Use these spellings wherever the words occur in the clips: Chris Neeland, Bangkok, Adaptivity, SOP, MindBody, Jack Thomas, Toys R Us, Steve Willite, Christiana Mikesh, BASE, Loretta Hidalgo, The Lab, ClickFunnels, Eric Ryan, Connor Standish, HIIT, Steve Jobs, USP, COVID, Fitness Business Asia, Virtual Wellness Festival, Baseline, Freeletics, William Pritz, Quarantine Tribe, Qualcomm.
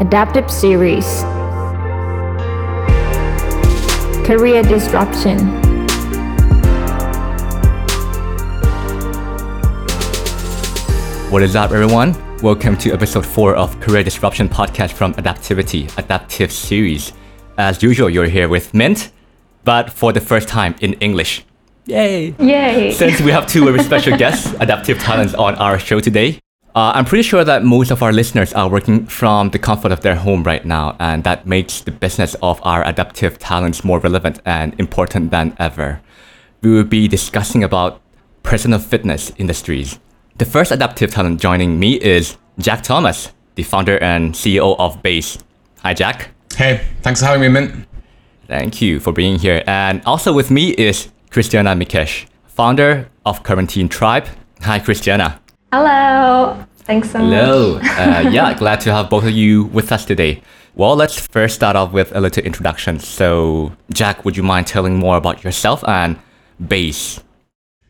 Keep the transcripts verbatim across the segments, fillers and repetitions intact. Adaptive Series, Career Disruption. What is up, everyone? Welcome to episode four of Career Disruption Podcast from Adaptivity, Adaptive Series. As usual, you're here with Mint, but for the first time in English. Yay! Yay! Since we have two very special guests, adaptive talents, on our show today, Uh, I'm pretty sure that most of our listeners are working from the comfort of their home right now, and that makes the business of our adaptive talents more relevant and important than ever. We will be discussing about personal fitness industries. The first adaptive talent joining me is Jack Thomas, the founder and C E O of BASE. Hi, Jack. Hey, thanks for having me, Mint. Thank you for being here. And also with me is Christiana Mikesh, founder of Quarantine Tribe. Hi, Christiana. Hello. Thanks so Hello. much. Hello. Uh, yeah, glad to have both of you with us today. Well, let's first start off with a little introduction. So, Jack, would you mind telling more about yourself and BASE?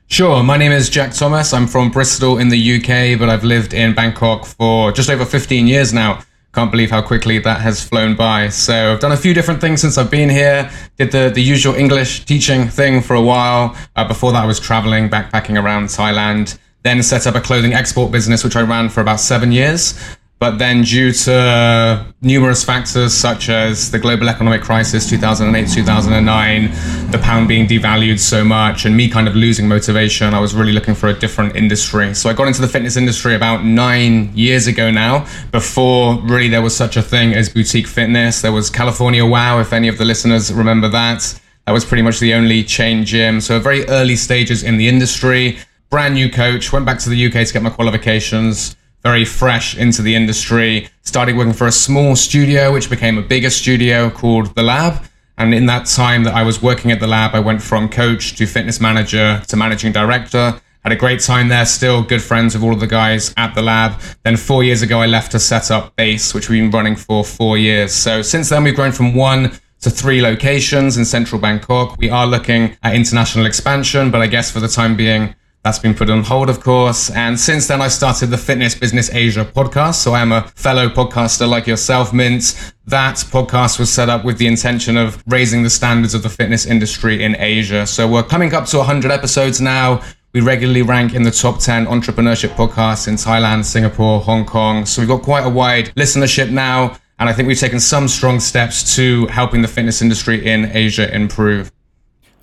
Sure. My name is Jack Thomas. I'm from Bristol in the U K, but I've lived in Bangkok for just over fifteen years now. Can't believe how quickly that has flown by. So I've done a few different things since I've been here. Did the, the usual English teaching thing for a while. Uh, before that, I was traveling, backpacking around Thailand. Then set up a clothing export business, which I ran for about seven years. But then due to numerous factors, such as the global economic crisis, two thousand eight, two thousand nine, the pound being devalued so much and me kind of losing motivation, I was really looking for a different industry. So I got into the fitness industry about nine years ago now, before really there was such a thing as boutique fitness. There was California Wow, if any of the listeners remember that. That was pretty much the only chain gym. So very early stages in the industry. Brand new coach, went back to the U K to get my qualifications, very fresh into the industry, started working for a small studio, which became a bigger studio called The Lab. And in that time that I was working at The Lab, I went from coach to fitness manager to managing director. Had a great time there, still good friends with all of the guys at The Lab. Then four years ago, I left to set up BASE, which we've been running for four years. So since then, we've grown from one to three locations in central Bangkok. We are looking at international expansion, but I guess for the time being, that's been put on hold, of course. And since then, I started the Fitness Business Asia podcast. So I am a fellow podcaster like yourself, Mint. That podcast was set up with the intention of raising the standards of the fitness industry in Asia. So we're coming up to one hundred episodes now. We regularly rank in the top ten entrepreneurship podcasts in Thailand, Singapore, Hong Kong. So we've got quite a wide listenership now. And I think we've taken some strong steps to helping the fitness industry in Asia improve.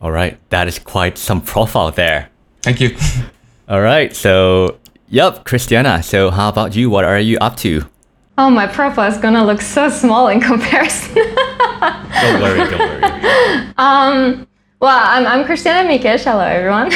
All right. That is quite some profile there. Thank you. All right. So, yep, Christiana. So how about you? What are you up to? Oh, my profile is going to look so small in comparison. Don't worry. Don't worry. Um, well, I'm, I'm Christiana Mikesh. Hello, everyone.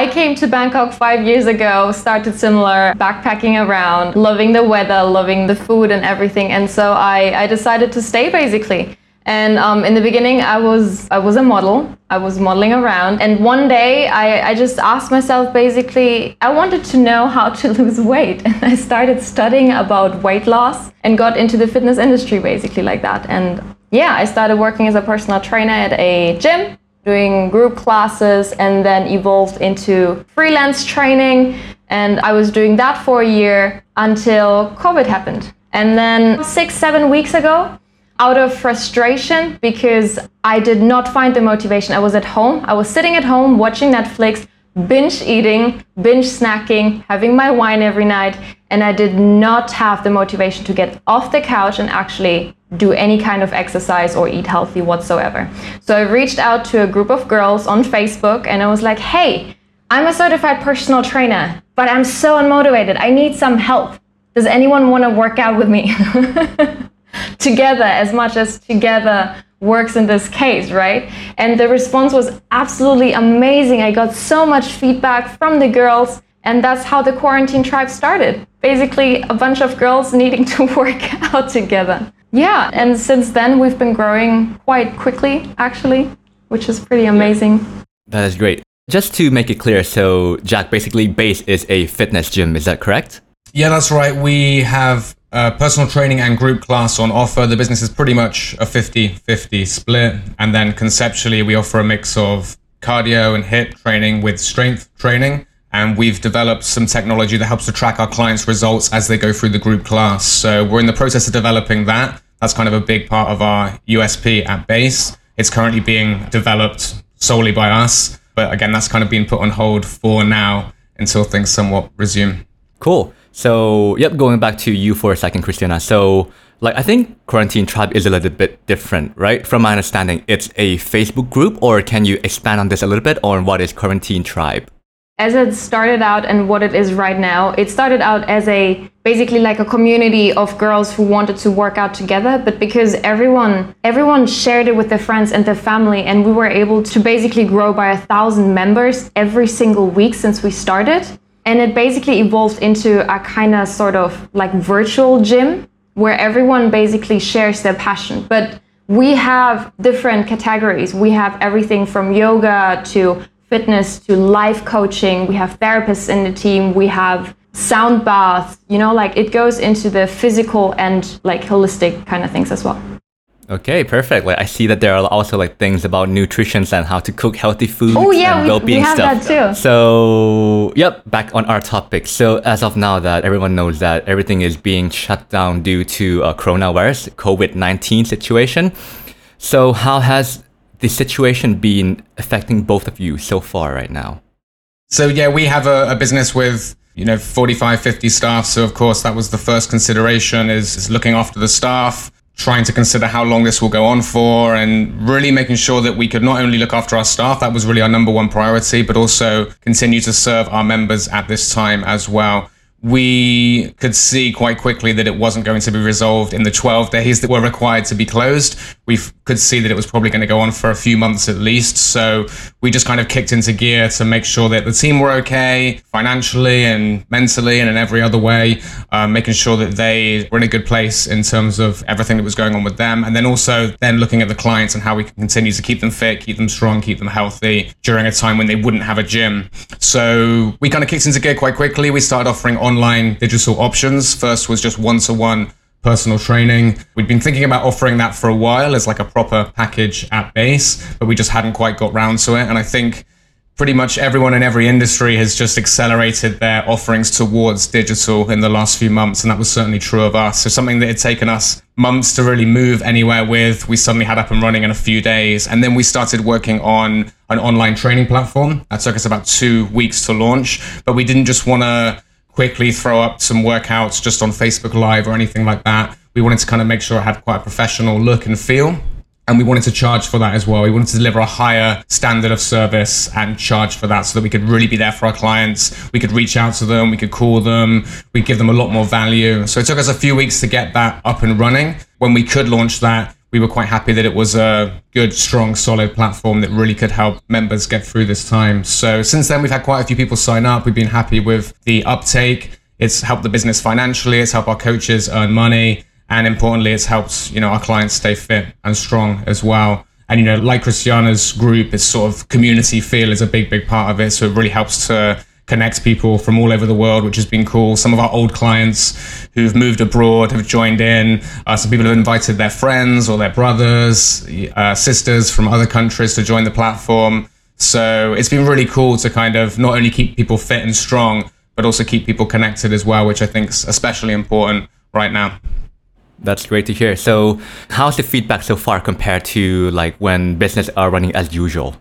I came to Bangkok five years ago, started similar, backpacking around, loving the weather, loving the food and everything. And so I, I decided to stay, basically. And um, in the beginning, I was I was a model. I was modeling around. And one day, I, I just asked myself, basically, I wanted to know how to lose weight. And I started studying about weight loss and got into the fitness industry, basically, like that. And yeah, I started working as a personal trainer at a gym, doing group classes, and then evolved into freelance training. And I was doing that for a year until COVID happened. And then six, seven weeks ago, out of frustration, because I did not find the motivation. I was at home, I was sitting at home, watching Netflix, binge eating, binge snacking, having my wine every night. And I did not have the motivation to get off the couch and actually do any kind of exercise or eat healthy whatsoever. So I reached out to a group of girls on Facebook and I was like, hey, I'm a certified personal trainer, but I'm so unmotivated. I need some help. Does anyone want to work out with me? Together, as much as together works in this case, right? And the response was absolutely amazing. I got so much feedback from the girls, and that's how the Quarantine Tribe started. Basically, a bunch of girls needing to work out together. Yeah, and since then, we've been growing quite quickly, actually, which is pretty amazing. That is great. Just to make it clear, so Jack, basically, BASE is a fitness gym, is that correct? Yeah, that's right. We have Uh, personal training and group class on offer. The business is pretty much a fifty-fifty split. And then conceptually, we offer a mix of cardio and H I I T training with strength training. And we've developed some technology that helps to track our clients' results as they go through the group class. So we're in the process of developing that. That's kind of a big part of our U S P at BASE. It's currently being developed solely by us. But again, that's kind of been put on hold for now until things somewhat resume. Cool. So, yep, going back to you for a second, Christiana. So, like, I think Quarantine Tribe is a little bit different, right? From my understanding, it's a Facebook group, or can you expand on this a little bit on what is Quarantine Tribe? As it started out and what it is right now, it started out as a basically like a community of girls who wanted to work out together, but because everyone everyone shared it with their friends and their family, and we were able to basically grow by a thousand members every single week since we started. And it basically evolved into a kind of sort of like virtual gym where everyone basically shares their passion. But we have different categories. We have everything from yoga to fitness to life coaching. We have therapists in the team. We have sound baths. You know, like it goes into the physical and like holistic kind of things as well. Okay, perfect. Like I see that there are also like things about nutrition and how to cook healthy foods oh, yeah, and we, well-being we have stuff. That too. So, yep, back on our topic. So as of now, that everyone knows that everything is being shut down due to uh, coronavirus, covid nineteen situation. So how has this situation been affecting both of you so far right now? So yeah, we have a, a business with, you know, forty-five, fifty staff. So of course, that was the first consideration is, is looking after the staff, trying to consider how long this will go on for, and really making sure that we could not only look after our staff, that was really our number one priority, but also continue to serve our members at this time as well. We could see quite quickly that it wasn't going to be resolved in the twelve days that were required to be closed. We f- could see that it was probably going to go on for a few months at least. So we just kind of kicked into gear to make sure that the team were okay financially and mentally and in every other way, uh, making sure that they were in a good place in terms of everything that was going on with them. And then also then looking at the clients and how we can continue to keep them fit, keep them strong, keep them healthy during a time when they wouldn't have a gym. So we kind of kicked into gear quite quickly. We started offering on online digital options. First was just one-to-one personal training. We'd been thinking about offering that for a while as like a proper package at BASE, but we just hadn't quite got round to it. And I think pretty much everyone in every industry has just accelerated their offerings towards digital in the last few months. And that was certainly true of us. So something that had taken us months to really move anywhere with, we suddenly had up and running in a few days. And then we started working on an online training platform. That took us about two weeks to launch, but we didn't just want to quickly throw up some workouts just on Facebook Live or anything like that. We wanted to kind of make sure it had quite a professional look and feel. And we wanted to charge for that as well. We wanted to deliver a higher standard of service and charge for that so that we could really be there for our clients. We could reach out to them. We could call them. We'd give them a lot more value. So it took us a few weeks to get that up and running. When we could launch that, we were quite happy that it was a good, strong, solid platform that really could help members get through this time. So since then, we've had quite a few people sign up. We've been happy with the uptake. It's helped the business financially. It's helped our coaches earn money. And importantly, it's helped, you know, our clients stay fit and strong as well. And, you know, like Christiana's group, it's sort of community feel is a big, big part of it. So it really helps to connect people from all over the world, which has been cool. Some of our old clients who've moved abroad have joined in. Uh, some people have invited their friends or their brothers, uh, sisters from other countries to join the platform. So it's been really cool to kind of not only keep people fit and strong, but also keep people connected as well, which I think is especially important right now. That's great to hear. So how's the feedback so far compared to like when businesses are running as usual?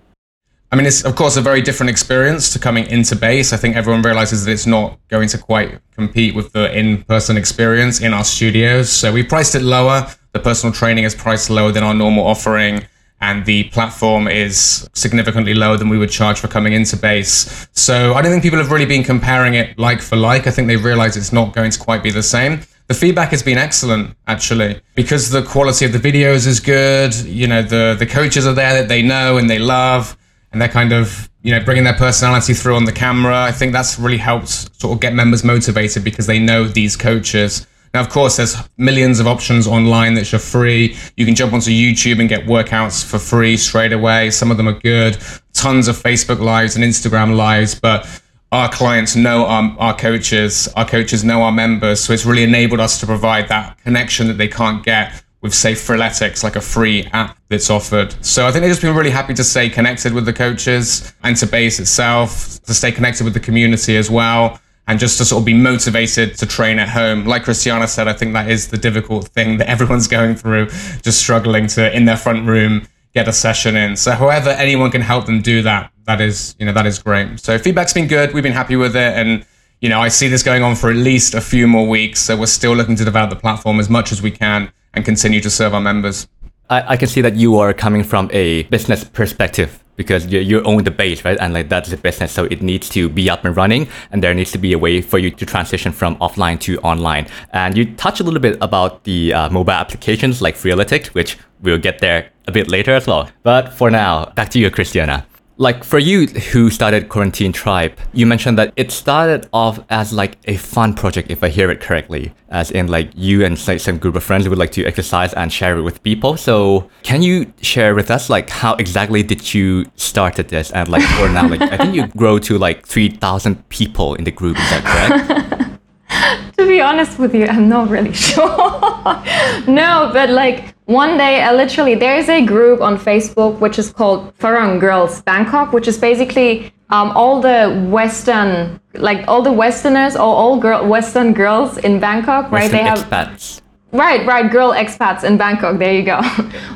I mean, it's, of course, a very different experience to coming into BASE. I think everyone realizes that it's not going to quite compete with the in-person experience in our studios. So we priced it lower. The personal training is priced lower than our normal offering. And the platform is significantly lower than we would charge for coming into BASE. So I don't think people have really been comparing it like for like. I think they realize it's not going to quite be the same. The feedback has been excellent, actually, because the quality of the videos is good. You know, the, the coaches are there that they know and they love. And they're kind of, you know, bringing their personality through on the camera. I think that's really helped sort of get members motivated because they know these coaches. Now, of course, there's millions of options online that are free. You can jump onto YouTube and get workouts for free straight away. Some of them are good. Tons of Facebook Lives and Instagram Lives. But our clients know our, our coaches. Our coaches know our members. So it's really enabled us to provide that connection that they can't get with, say, Freeletics, like a free app that's offered. So I think they've just been really happy to stay connected with the coaches and to BASE itself, to stay connected with the community as well, and just to sort of be motivated to train at home. Like Christiana said, I think that is the difficult thing that everyone's going through, just struggling to, in their front room, get a session in. So however anyone can help them do that, that is, you know, that is great. So feedback's been good. We've been happy with it. And, you know, I see this going on for at least a few more weeks. So we're still looking to develop the platform as much as we can and continue to serve our members. I, I can see that you are coming from a business perspective, because you, you own the BASE, right? And like that's a business, so it needs to be up and running, and there needs to be a way for you to transition from offline to online. And you touched a little bit about the uh, mobile applications like Freeletics, which we'll get there a bit later as well. But for now, back to you, Christiana. Like for you who started Quarantine Tribe, you mentioned that it started off as like a fun project, if I hear it correctly, as in like you and like some group of friends would like to exercise and share it with people. So can you share with us like how exactly did you started this? And like for now, like I think you grow to like three thousand people in the group, is that correct? To be honest with you, I'm not really sure. No, but like one day, I literally, there is a group on Facebook which is called Foreign Girls Bangkok, which is basically um, all the Western, like all the Westerners or all girl Western girls in Bangkok, right? Western they have expats. Right, right, girl expats in Bangkok. There you go,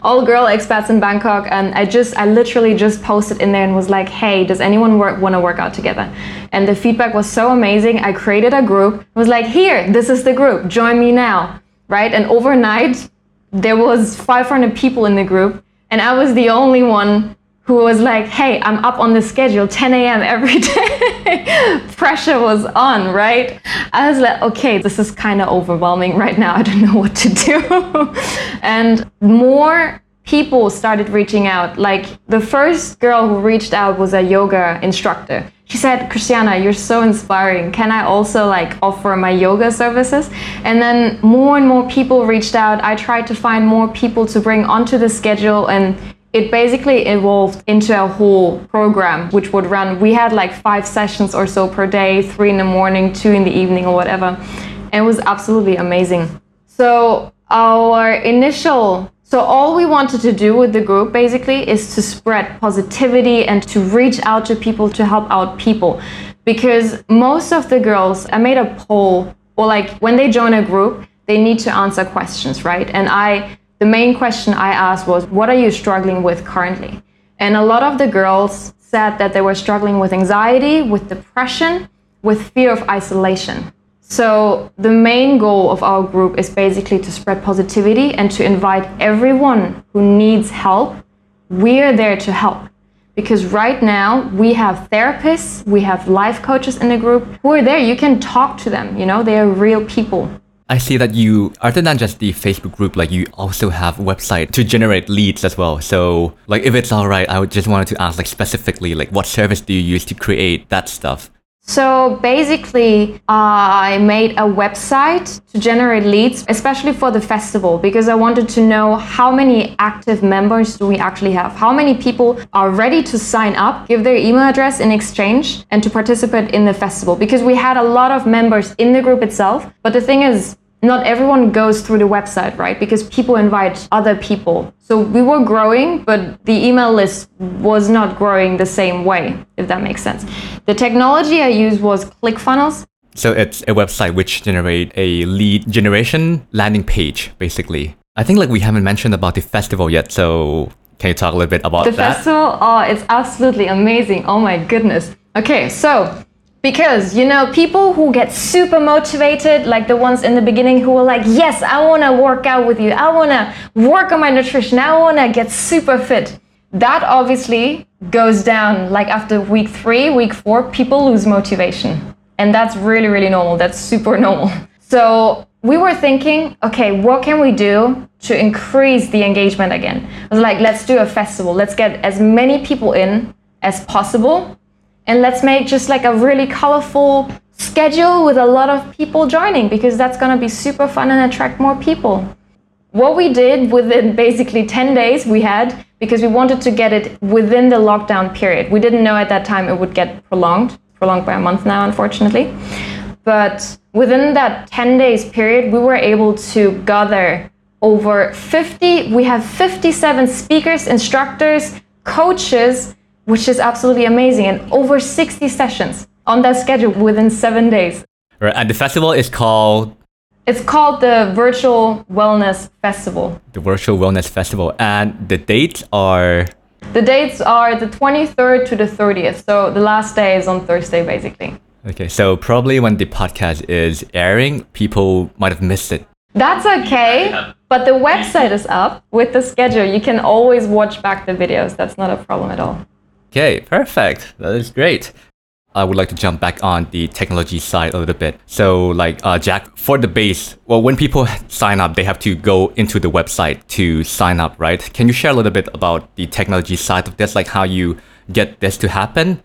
all girl expats in Bangkok. And I just, I literally just posted in there and was like, hey, does anyone work, want to work out together? And the feedback was so amazing. I created a group. I was like, here, this is the group. Join me now, right? And overnight, there was five hundred people in the group, and I was the only one who was like, hey, I'm up on the schedule, ten a.m. every day. Pressure was on, right? I was like, okay, this is kind of overwhelming right now. I don't know what to do. And more people started reaching out. Like the first girl who reached out was a yoga instructor. She said, Christiana, you're so inspiring. Can I also like offer my yoga services? And then more and more people reached out. I tried to find more people to bring onto the schedule, and it basically evolved into a whole program, which would run. We had like five sessions or so per day, three in the morning, two in the evening or whatever. And it was absolutely amazing. So our initial So all we wanted to do with the group basically is to spread positivity and to reach out to people, to help out people. Because most of the girls, I made a poll, or like when they join a group, they need to answer questions, right? And I, the main question I asked was, what are you struggling with currently? And a lot of the girls said that they were struggling with anxiety, with depression, with fear of isolation. So the main goal of our group is basically to spread positivity and to invite everyone who needs help. We're there to help, because right now we have therapists, we have life coaches in the group who are there. You can talk to them, you know, they are real people. I see that you, other than just the Facebook group, like you also have a website to generate leads as well. So like if it's all right, I would just wanted to ask like specifically, like what service do you use to create that stuff? So basically, uh, I made a website to generate leads, especially for the festival, because I wanted to know how many active members do we actually have? How many people are ready to sign up, give their email address in exchange, and to participate in the festival? Because we had a lot of members in the group itself, but the thing is, not everyone goes through the website, right? Because people invite other people. So we were growing, but the email list was not growing the same way, if that makes sense. The technology I used was ClickFunnels. So it's a website which generates a lead generation landing page, basically. I think like we haven't mentioned about the festival yet, so can you talk a little bit about that? The festival? Oh, it's absolutely amazing. Oh my goodness. Okay, so... because, you know, people who get super motivated, like the ones in the beginning who were like, yes, I want to work out with you. I want to work on my nutrition. I want to get super fit. That obviously goes down. Like after week three, week four, people lose motivation. And that's really, really normal. That's super normal. So we were thinking, okay, what can we do to increase the engagement again? I was like, let's do a festival. Let's get as many people in as possible. And let's make just like a really colorful schedule with a lot of people joining, because that's going to be super fun and attract more people. What we did within basically ten days we had, because we wanted to get it within the lockdown period. We didn't know at that time it would get prolonged, prolonged by a month now, unfortunately. But within that ten days period, we were able to gather over fifty. We have fifty-seven speakers, instructors, coaches, which is absolutely amazing, and over sixty sessions on that schedule within seven days. Right, and the festival is called? It's called the Virtual Wellness Festival. The Virtual Wellness Festival. And the dates are? The dates are the twenty-third to the thirtieth. So the last day is on Thursday, basically. Okay, so probably when the podcast is airing, people might have missed it. That's okay, but the website is up with the schedule. You can always watch back the videos. That's not a problem at all. Okay, perfect. That is great. I would like to jump back on the technology side a little bit. So like uh, Jack, for the BASE, well, when people sign up, they have to go into the website to sign up, right? Can you share a little bit about the technology side of this, like how you get this to happen?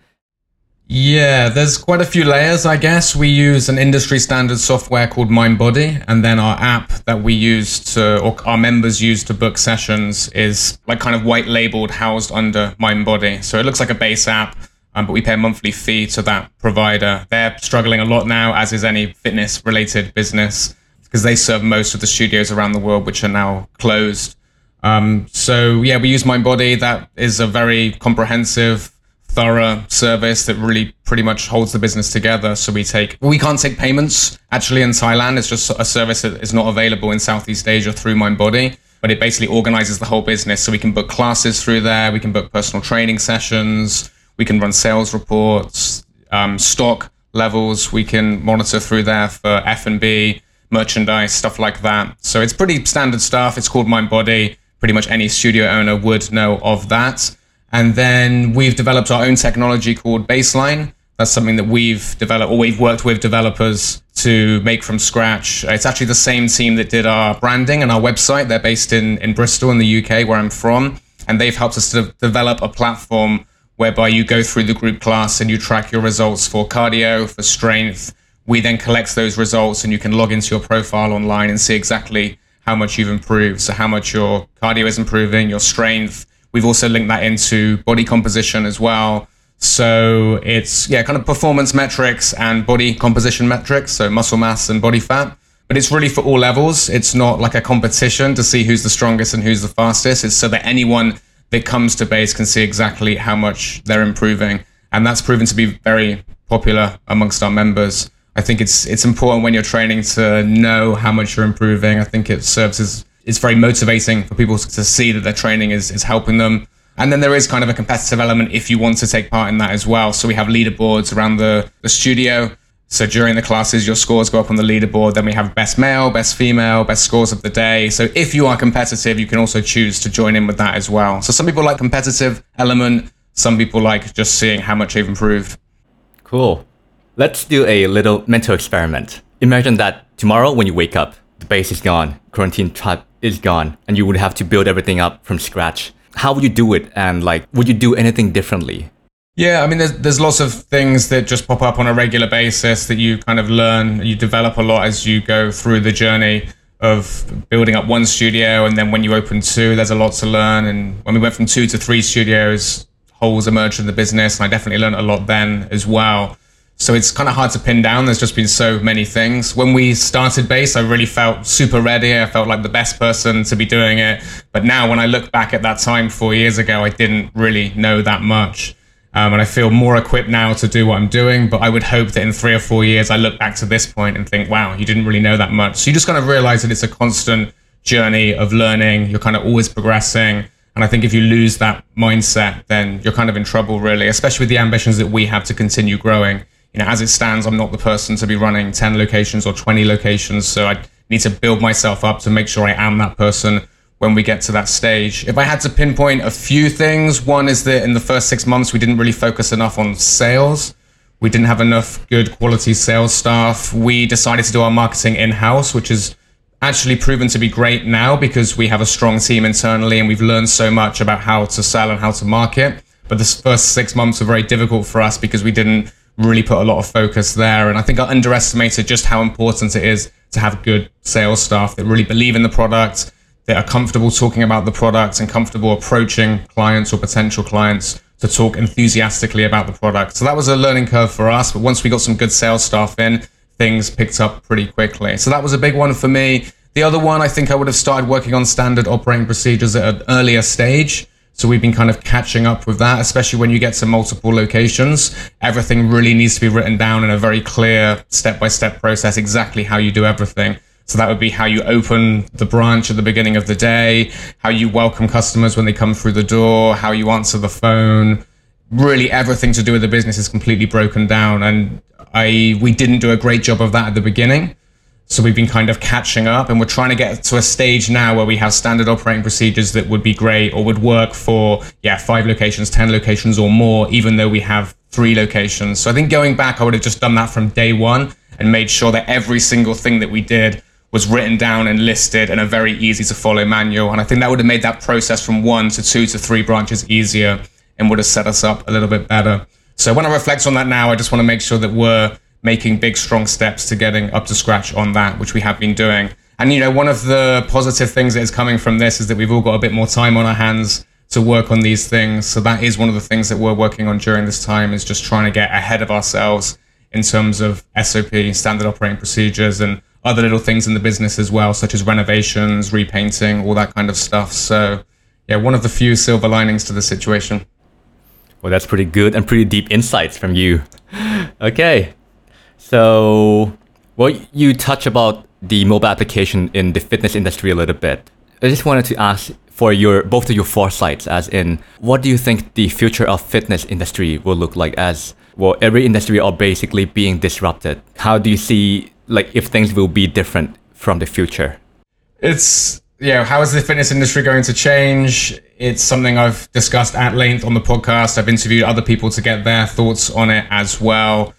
Yeah, there's quite a few layers, I guess. We use an industry standard software called MindBody, and then our app that we use to, or our members use to book sessions is like kind of white labeled, housed under MindBody. So it looks like a BASE app. Um, but we pay a monthly fee to that provider. They're struggling a lot now, as is any fitness-related business, because they serve most of the studios around the world, which are now closed. Um, so yeah, we use MindBody. That is a very comprehensive, thorough service that really pretty much holds the business together. So we take, we can't take payments actually in Thailand. It's just a service that is not available in Southeast Asia through MindBody, but it basically organizes the whole business. So we can book classes through there. We can book personal training sessions. We can run sales reports, um, stock levels. We can monitor through there for F and B, merchandise, stuff like that. So it's pretty standard stuff. It's called MindBody. Pretty much any studio owner would know of that. And then we've developed our own technology called Baseline. That's something that we've developed, or we've worked with developers to make from scratch. It's actually the same team that did our branding and our website. They're based in, in Bristol in the U K, where I'm from. And they've helped us to develop a platform whereby you go through the group class and you track your results for cardio, for strength. We then collect those results and you can log into your profile online and see exactly how much you've improved. So how much your cardio is improving, your strength. We've also linked that into body composition as well. So it's yeah, kind of performance metrics and body composition metrics, so muscle mass and body fat. But it's really for all levels. It's not like a competition to see who's the strongest and who's the fastest. It's so that anyone that comes to BASE can see exactly how much they're improving. And that's proven to be very popular amongst our members. I think it's it's important when you're training to know how much you're improving. I think it serves as, it's very motivating for people to see that their training is, is helping them. And then there is kind of a competitive element if you want to take part in that as well. So we have leaderboards around the, the studio. So during the classes, your scores go up on the leaderboard. Then we have best male, best female, best scores of the day. So if you are competitive, you can also choose to join in with that as well. So some people like competitive element. Some people like just seeing how much they've improved. Cool. Let's do a little mental experiment. Imagine that tomorrow when you wake up, the BASE is gone, Quarantine Tribe is gone, and you would have to build everything up from scratch. How would you do it? And like, would you do anything differently? Yeah, I mean, there's, there's lots of things that just pop up on a regular basis that you kind of learn, you develop a lot as you go through the journey of building up one studio. And then when you open two, there's a lot to learn. And when we went from two to three studios, holes emerged in the business. And I definitely learned a lot then as well. So it's kind of hard to pin down. There's just been so many things. When we started BASE, I really felt super ready. I felt like the best person to be doing it. But now when I look back at that time four years ago, I didn't really know that much. Um, and I feel more equipped now to do what I'm doing. But I would hope that in three or four years, I look back to this point and think, wow, you didn't really know that much. So you just kind of realize that it's a constant journey of learning. You're kind of always progressing. And I think if you lose that mindset, then you're kind of in trouble, really, especially with the ambitions that we have to continue growing. You know, as it stands, I'm not the person to be running ten locations or twenty locations. So I need to build myself up to make sure I am that person when we get to that stage. If I had to pinpoint a few things, one is that in the first six months, we didn't really focus enough on sales. We didn't have enough good quality sales staff. We decided to do our marketing in-house, which is actually proven to be great now because we have a strong team internally and we've learned so much about how to sell and how to market. But the first six months were very difficult for us because we didn't really put a lot of focus there. And I think I underestimated just how important it is to have good sales staff that really believe in the product, that are comfortable talking about the product and comfortable approaching clients or potential clients to talk enthusiastically about the product. So that was a learning curve for us. But once we got some good sales staff in, things picked up pretty quickly. So that was a big one for me. The other one, I think I would have started working on standard operating procedures at an earlier stage. So we've been kind of catching up with that, especially when you get to multiple locations. Everything really needs to be written down in a very clear step-by-step process, exactly how you do everything. So that would be how you open the branch at the beginning of the day, how you welcome customers when they come through the door, how you answer the phone. Really everything to do with the business is completely broken down. And I we didn't do a great job of that at the beginning. So we've been kind of catching up, and we're trying to get to a stage now where we have standard operating procedures that would be great or would work for, yeah, five locations, ten locations or more, even though we have three locations. So I think going back, I would have just done that from day one and made sure that every single thing that we did was written down and listed in a very easy to follow manual. And I think that would have made that process from one to two to three branches easier and would have set us up a little bit better. So when I reflect on that now, I just want to make sure that we're making big, strong steps to getting up to scratch on that, which we have been doing. And, you know, one of the positive things that is coming from this is that we've all got a bit more time on our hands to work on these things. So that is one of the things that we're working on during this time, is just trying to get ahead of ourselves in terms of S O P, standard operating procedures, and other little things in the business as well, such as renovations, repainting, all that kind of stuff. So, yeah, one of the few silver linings to the situation. Well, that's pretty good and pretty deep insights from you. Okay. So, well, you touch about the mobile application in the fitness industry a little bit. I just wanted to ask for your both of your foresights, as in, what do you think the future of fitness industry will look like, as, well, every industry are basically being disrupted. How do you see, like, if things will be different from the future? It's, yeah, how is the fitness industry going to change? It's something I've discussed at length on the podcast. I've interviewed other people to get their thoughts on it as well.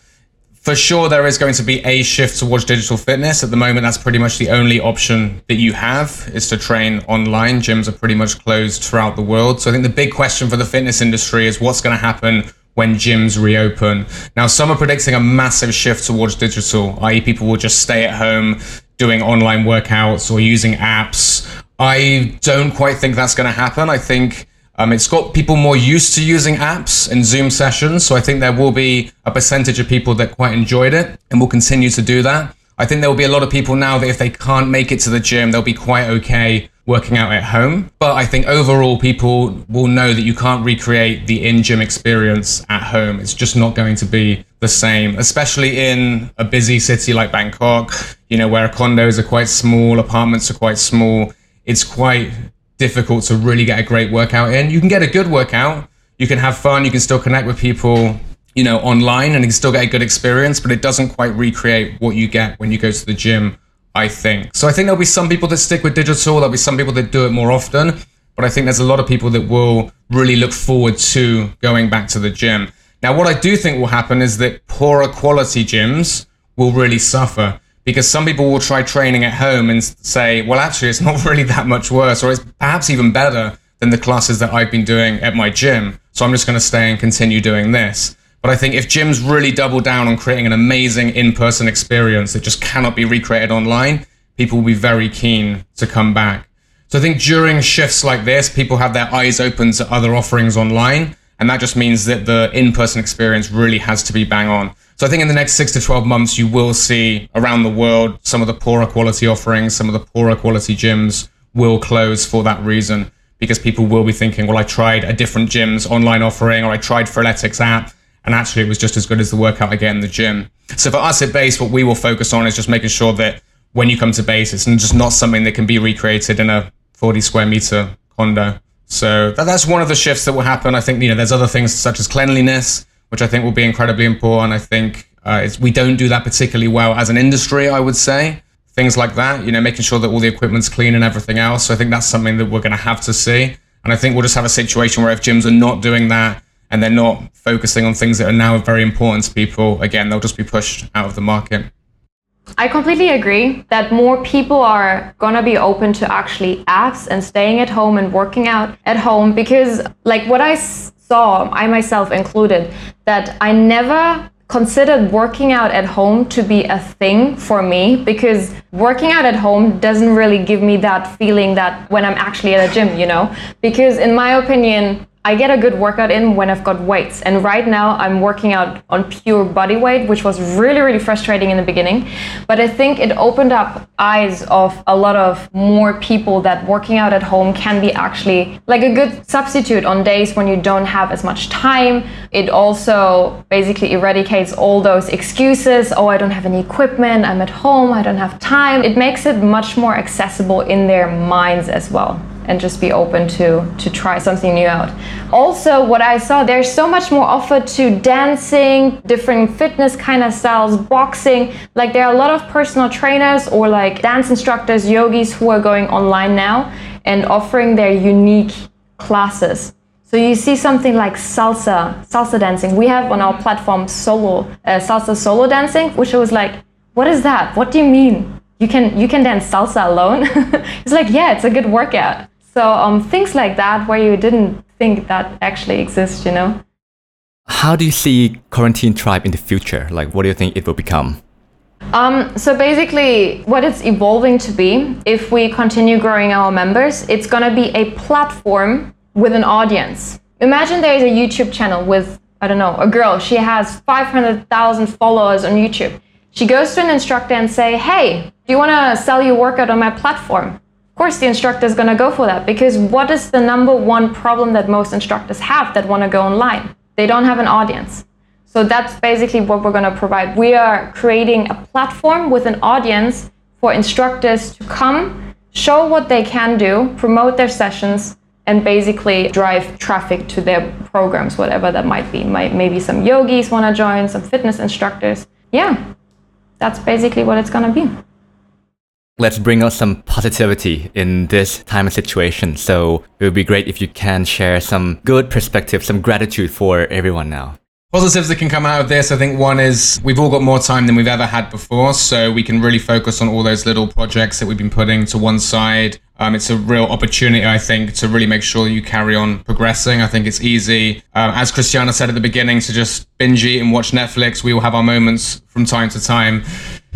For sure, there is going to be a shift towards digital fitness. At the moment, that's pretty much the only option that you have, is to train online. Gyms are pretty much closed throughout the world. So I think the big question for the fitness industry is what's going to happen when gyms reopen. Now, some are predicting a massive shift towards digital, that is people will just stay at home doing online workouts or using apps. I don't quite think that's going to happen. I think Um, it's got people more used to using apps and Zoom sessions. So I think there will be a percentage of people that quite enjoyed it and will continue to do that. I think there will be a lot of people now that if they can't make it to the gym, they'll be quite okay working out at home. But I think overall, people will know that you can't recreate the in-gym experience at home. It's just not going to be the same, especially in a busy city like Bangkok, you know, where condos are quite small, apartments are quite small. It's quite difficult to really get a great workout in. You can get a good workout, you can have fun, you can still connect with people, you know, online, and you can still get a good experience, but it doesn't quite recreate what you get when you go to the gym, I think. So I think there'll be some people that stick with digital, there'll be some people that do it more often, but I think there's a lot of people that will really look forward to going back to the gym. Now, what I do think will happen is that poorer quality gyms will really suffer, because some people will try training at home and say, well, actually, it's not really that much worse, or it's perhaps even better than the classes that I've been doing at my gym. So I'm just going to stay and continue doing this. But I think if gyms really double down on creating an amazing in-person experience that just cannot be recreated online, people will be very keen to come back. So I think during shifts like this, people have their eyes open to other offerings online. And that just means that the in-person experience really has to be bang on. So I think in the next six to twelve months, you will see around the world, some of the poorer quality offerings, some of the poorer quality gyms will close for that reason, because people will be thinking, well, I tried a different gym's online offering, or I tried Freeletics app, and actually it was just as good as the workout I get in the gym. So for us at BASE, what we will focus on is just making sure that when you come to BASE, it's just not something that can be recreated in a forty square meter condo. So that's one of the shifts that will happen. I think, you know, there's other things such as cleanliness, which I think will be incredibly important. I think uh, it's, we don't do that particularly well as an industry, I would say. Things like that, you know, making sure that all the equipment's clean and everything else. So I think that's something that we're going to have to see. And I think we'll just have a situation where if gyms are not doing that and they're not focusing on things that are now very important to people, again, they'll just be pushed out of the market. I completely agree that more people are going to be open to actually apps and staying at home and working out at home, because like what I s- saw, I myself included, that I never considered working out at home to be a thing for me, because working out at home doesn't really give me that feeling that when I'm actually at a gym, you know, because in my opinion, I get a good workout in when I've got weights. And right now I'm working out on pure body weight, which was really, really frustrating in the beginning. But I think it opened up eyes of a lot of more people that working out at home can be actually like a good substitute on days when you don't have as much time. It also basically eradicates all those excuses. Oh, I don't have any equipment. I'm at home. I don't have time. It makes it much more accessible in their minds as well. And just be open to to try something new out. Also, what I saw, there's so much more offered to dancing, different fitness kind of styles, boxing. Like there are a lot of personal trainers or like dance instructors, yogis who are going online now and offering their unique classes. So you see something like salsa, salsa dancing. We have on our platform solo, uh, salsa solo dancing, which I was like, what is that? What do you mean? You can you can dance salsa alone? It's like, yeah, it's a good workout. So um, things like that where you didn't think that actually exists, you know? How do you see Quarantine Tribe in the future? Like, what do you think it will become? Um, so basically, what it's evolving to be, if we continue growing our members, it's going to be a platform with an audience. Imagine there is a YouTube channel with, I don't know, a girl. She has five hundred thousand followers on YouTube. She goes to an instructor and say, hey, do you want to sell your workout on my platform? Of course, the instructor is going to go for that, because what is the number one problem that most instructors have that want to go online? They don't have an audience. So that's basically what we're going to provide. We are creating a platform with an audience for instructors to come, show what they can do, promote their sessions, and basically drive traffic to their programs, whatever that might be. Maybe some yogis want to join, some fitness instructors. Yeah, that's basically what it's going to be. Let's bring out some positivity in this time and situation. So it would be great if you can share some good perspective, some gratitude for everyone now. Positives that can come out of this, I think one is we've all got more time than we've ever had before. So we can really focus on all those little projects that we've been putting to one side. Um, it's a real opportunity, I think, to really make sure you carry on progressing. I think it's easy, um, as Christiana said at the beginning, to just binge eat and watch Netflix. We all have our moments from time to time.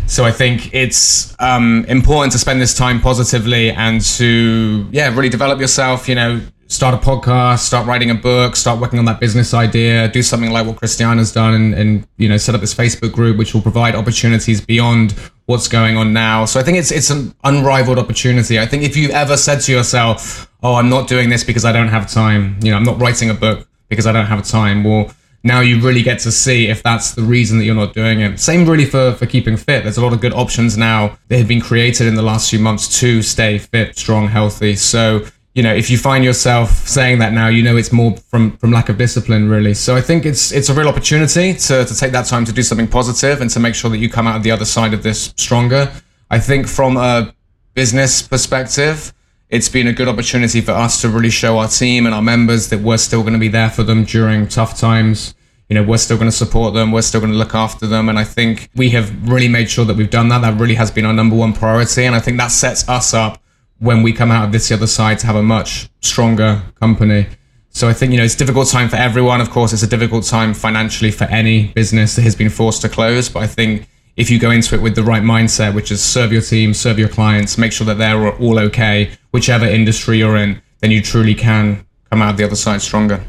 So I think it's um, important to spend this time positively and to, yeah, really develop yourself, you know, start a podcast, start writing a book, start working on that business idea, do something like what Christiana's done and, and you know, set up this Facebook group, which will provide opportunities beyond what's going on now. So I think it's it's an unrivaled opportunity. I think if you've ever said to yourself, oh, I'm not doing this because I don't have time, you know, I'm not writing a book because I don't have time, well, now you really get to see if that's the reason that you're not doing it. Same really for, for keeping fit. There's a lot of good options now that have been created in the last few months to stay fit, strong, healthy. So, you know, if you find yourself saying that now, you know, it's more from, from lack of discipline, really. So I think it's it's a real opportunity to, to take that time to do something positive and to make sure that you come out of the other side of this stronger. I think from a business perspective, it's been a good opportunity for us to really show our team and our members that we're still going to be there for them during tough times. You know, we're still going to support them. We're still going to look after them. And I think we have really made sure that we've done that. That really has been our number one priority. And I think that sets us up when we come out of this the other side to have a much stronger company. So I think, you know, it's a difficult time for everyone. Of course, it's a difficult time financially for any business that has been forced to close. But I think if you go into it with the right mindset, which is serve your team, serve your clients, make sure that they're all okay, whichever industry you're in, then you truly can come out the other side stronger.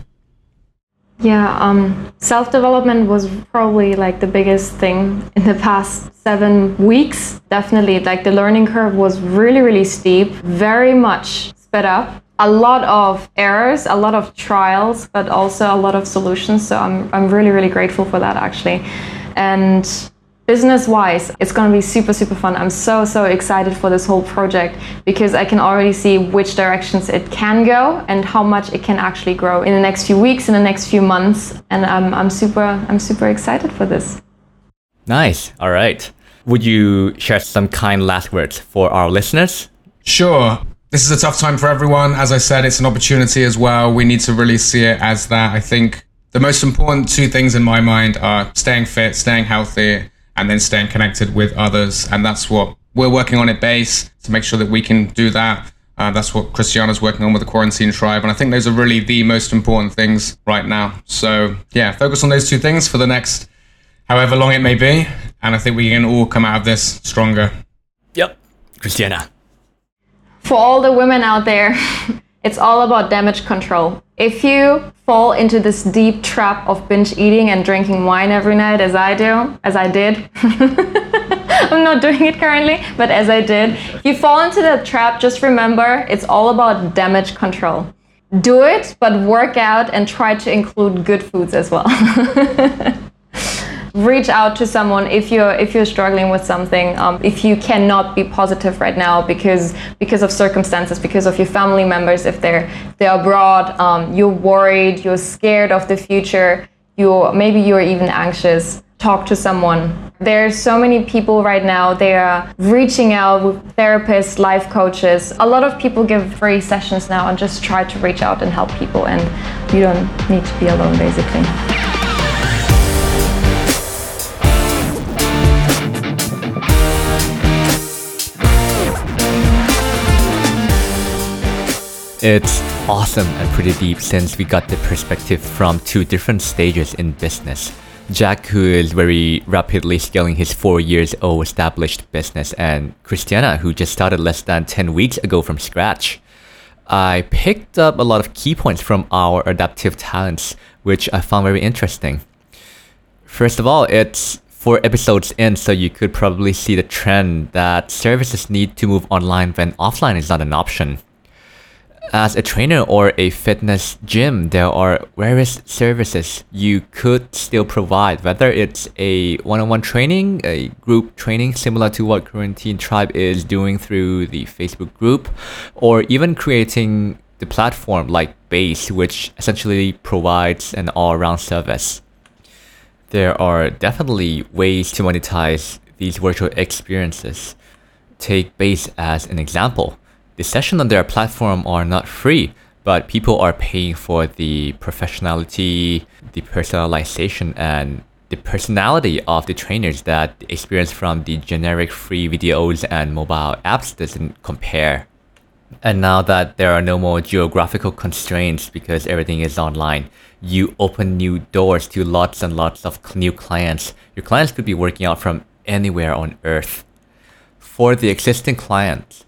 Yeah, um, self-development was probably like the biggest thing in the past seven weeks. Definitely, like the learning curve was really, really steep, very much sped up. A lot of errors, a lot of trials, but also a lot of solutions. So I'm, I'm really, really grateful for that, actually. And business-wise, it's going to be super, super fun. I'm so, so excited for this whole project because I can already see which directions it can go and how much it can actually grow in the next few weeks, in the next few months. And I'm, I'm super, I'm super excited for this. Nice. All right. Would you share some kind last words for our listeners? Sure. This is a tough time for everyone. As I said, it's an opportunity as well. We need to really see it as that. I think the most important two things in my mind are staying fit, staying healthy, and then staying connected with others. And that's what we're working on at BASE to make sure that we can do that. Uh, that's what Christiana's working on with the Quarantine Tribe. And I think those are really the most important things right now. So yeah, focus on those two things for the next however long it may be. And I think we can all come out of this stronger. Yep, Christiana. For all the women out there, it's all about damage control. If you fall into this deep trap of binge eating and drinking wine every night, as I do, as I did, I'm not doing it currently, but as I did, if you fall into that trap, just remember, it's all about damage control. Do it, but work out and try to include good foods as well. Reach out to someone if you're if you're struggling with something, um, if you cannot be positive right now because because of circumstances, because of your family members, if they're they're abroad, um, you're worried, you're scared of the future, you're maybe you're even anxious. Talk to someone. There are so many people right now, they are reaching out with therapists, life coaches. A lot of people give free sessions now and just try to reach out and help people, and you don't need to be alone basically. It's awesome and pretty deep since we got the perspective from two different stages in business. Jack, who is very rapidly scaling his four years old established business, and Christiana, who just started less than ten weeks ago from scratch. I picked up a lot of key points from our adaptive talents, which I found very interesting. First of all, it's four episodes in, so you could probably see the trend that services need to move online when offline is not an option. As a trainer or a fitness gym, there are various services you could still provide, whether it's a one-on-one training, a group training similar to what Quarantine Tribe is doing through the Facebook group, or even creating the platform like BASE, which essentially provides an all-around service. There are definitely ways to monetize these virtual experiences. Take BASE as an example. The sessions on their platform are not free, but people are paying for the professionality, the personalization, and the personality of the trainers that the experience from the generic free videos and mobile apps doesn't compare. And now that there are no more geographical constraints because everything is online, you open new doors to lots and lots of new clients. Your clients could be working out from anywhere on earth. For the existing clients,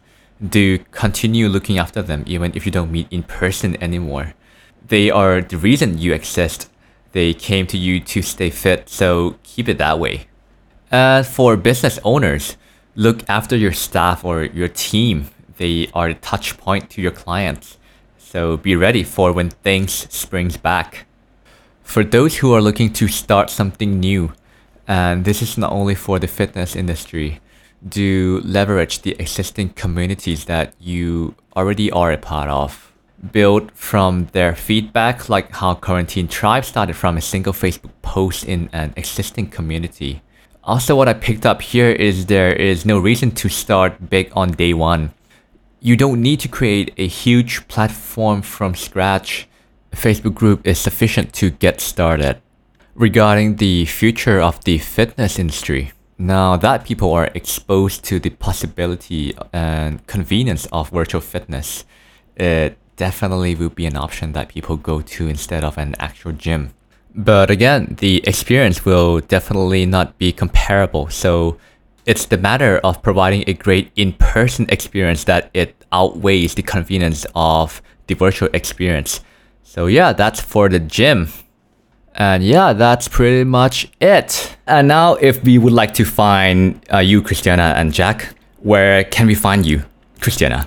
do continue looking after them even if you don't meet in person anymore. They are the reason you exist. They came to you to stay fit, so keep it that way. And for business owners, look after your staff or your team. They are a touch point to your clients, so be ready for when things springs back. For those who are looking to start something new, and this is not only for the fitness industry, do leverage the existing communities that you already are a part of. Build from their feedback, like how Quarantine Tribe started from a single Facebook post in an existing community. Also, what I picked up here is there is no reason to start big on day one. You don't need to create a huge platform from scratch. A Facebook group is sufficient to get started. Regarding the future of the fitness industry, now that people are exposed to the possibility and convenience of virtual fitness, it definitely will be an option that people go to instead of an actual gym. But again, the experience will definitely not be comparable. So it's the matter of providing a great in-person experience that it outweighs the convenience of the virtual experience. So yeah, that's for the gym. And yeah, that's pretty much it. And now if we would like to find uh, you, Christiana and Jack, where can we find you, Christiana?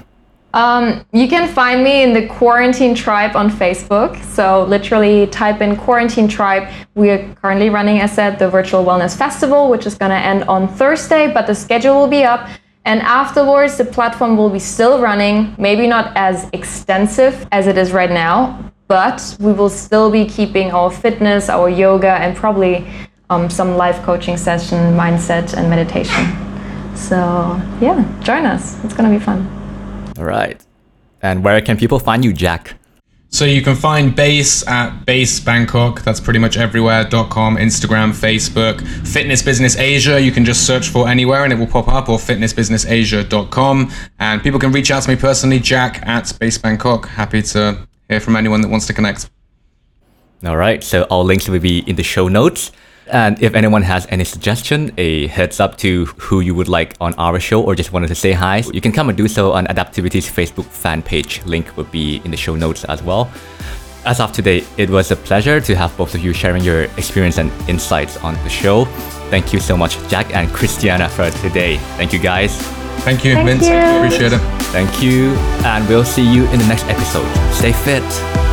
Um, you can find me in the Quarantine Tribe on Facebook. So literally type in Quarantine Tribe. We are currently running, as said, the Virtual Wellness Festival, which is going to end on Thursday, but the schedule will be up. And afterwards, the platform will be still running, maybe not as extensive as it is right now, but we will still be keeping our fitness, our yoga, and probably um, some life coaching session, mindset, and meditation. So yeah, join us. It's going to be fun. All right. And where can people find you, Jack? So you can find BASE at BASE Bangkok. That's pretty much everywhere. .com, Instagram, Facebook. Fitness Business Asia, you can just search for anywhere and it will pop up, or fitness business asia dot com. And people can reach out to me personally, Jack at BASE Bangkok. Happy to hear from anyone that wants to connect. All right, so all links will be in the show notes. And if anyone has any suggestion, a heads up to who you would like on our show, or just wanted to say hi, you can come and do so on Adaptivity's Facebook fan page. Link will be in the show notes as well. As of today, it was a pleasure to have both of you sharing your experience and insights on the show. Thank you so much, Jack and Christiana, for today. Thank you, guys. Thank you, Vince. Appreciate it. Thank you. And we'll see you in the next episode. Stay fit.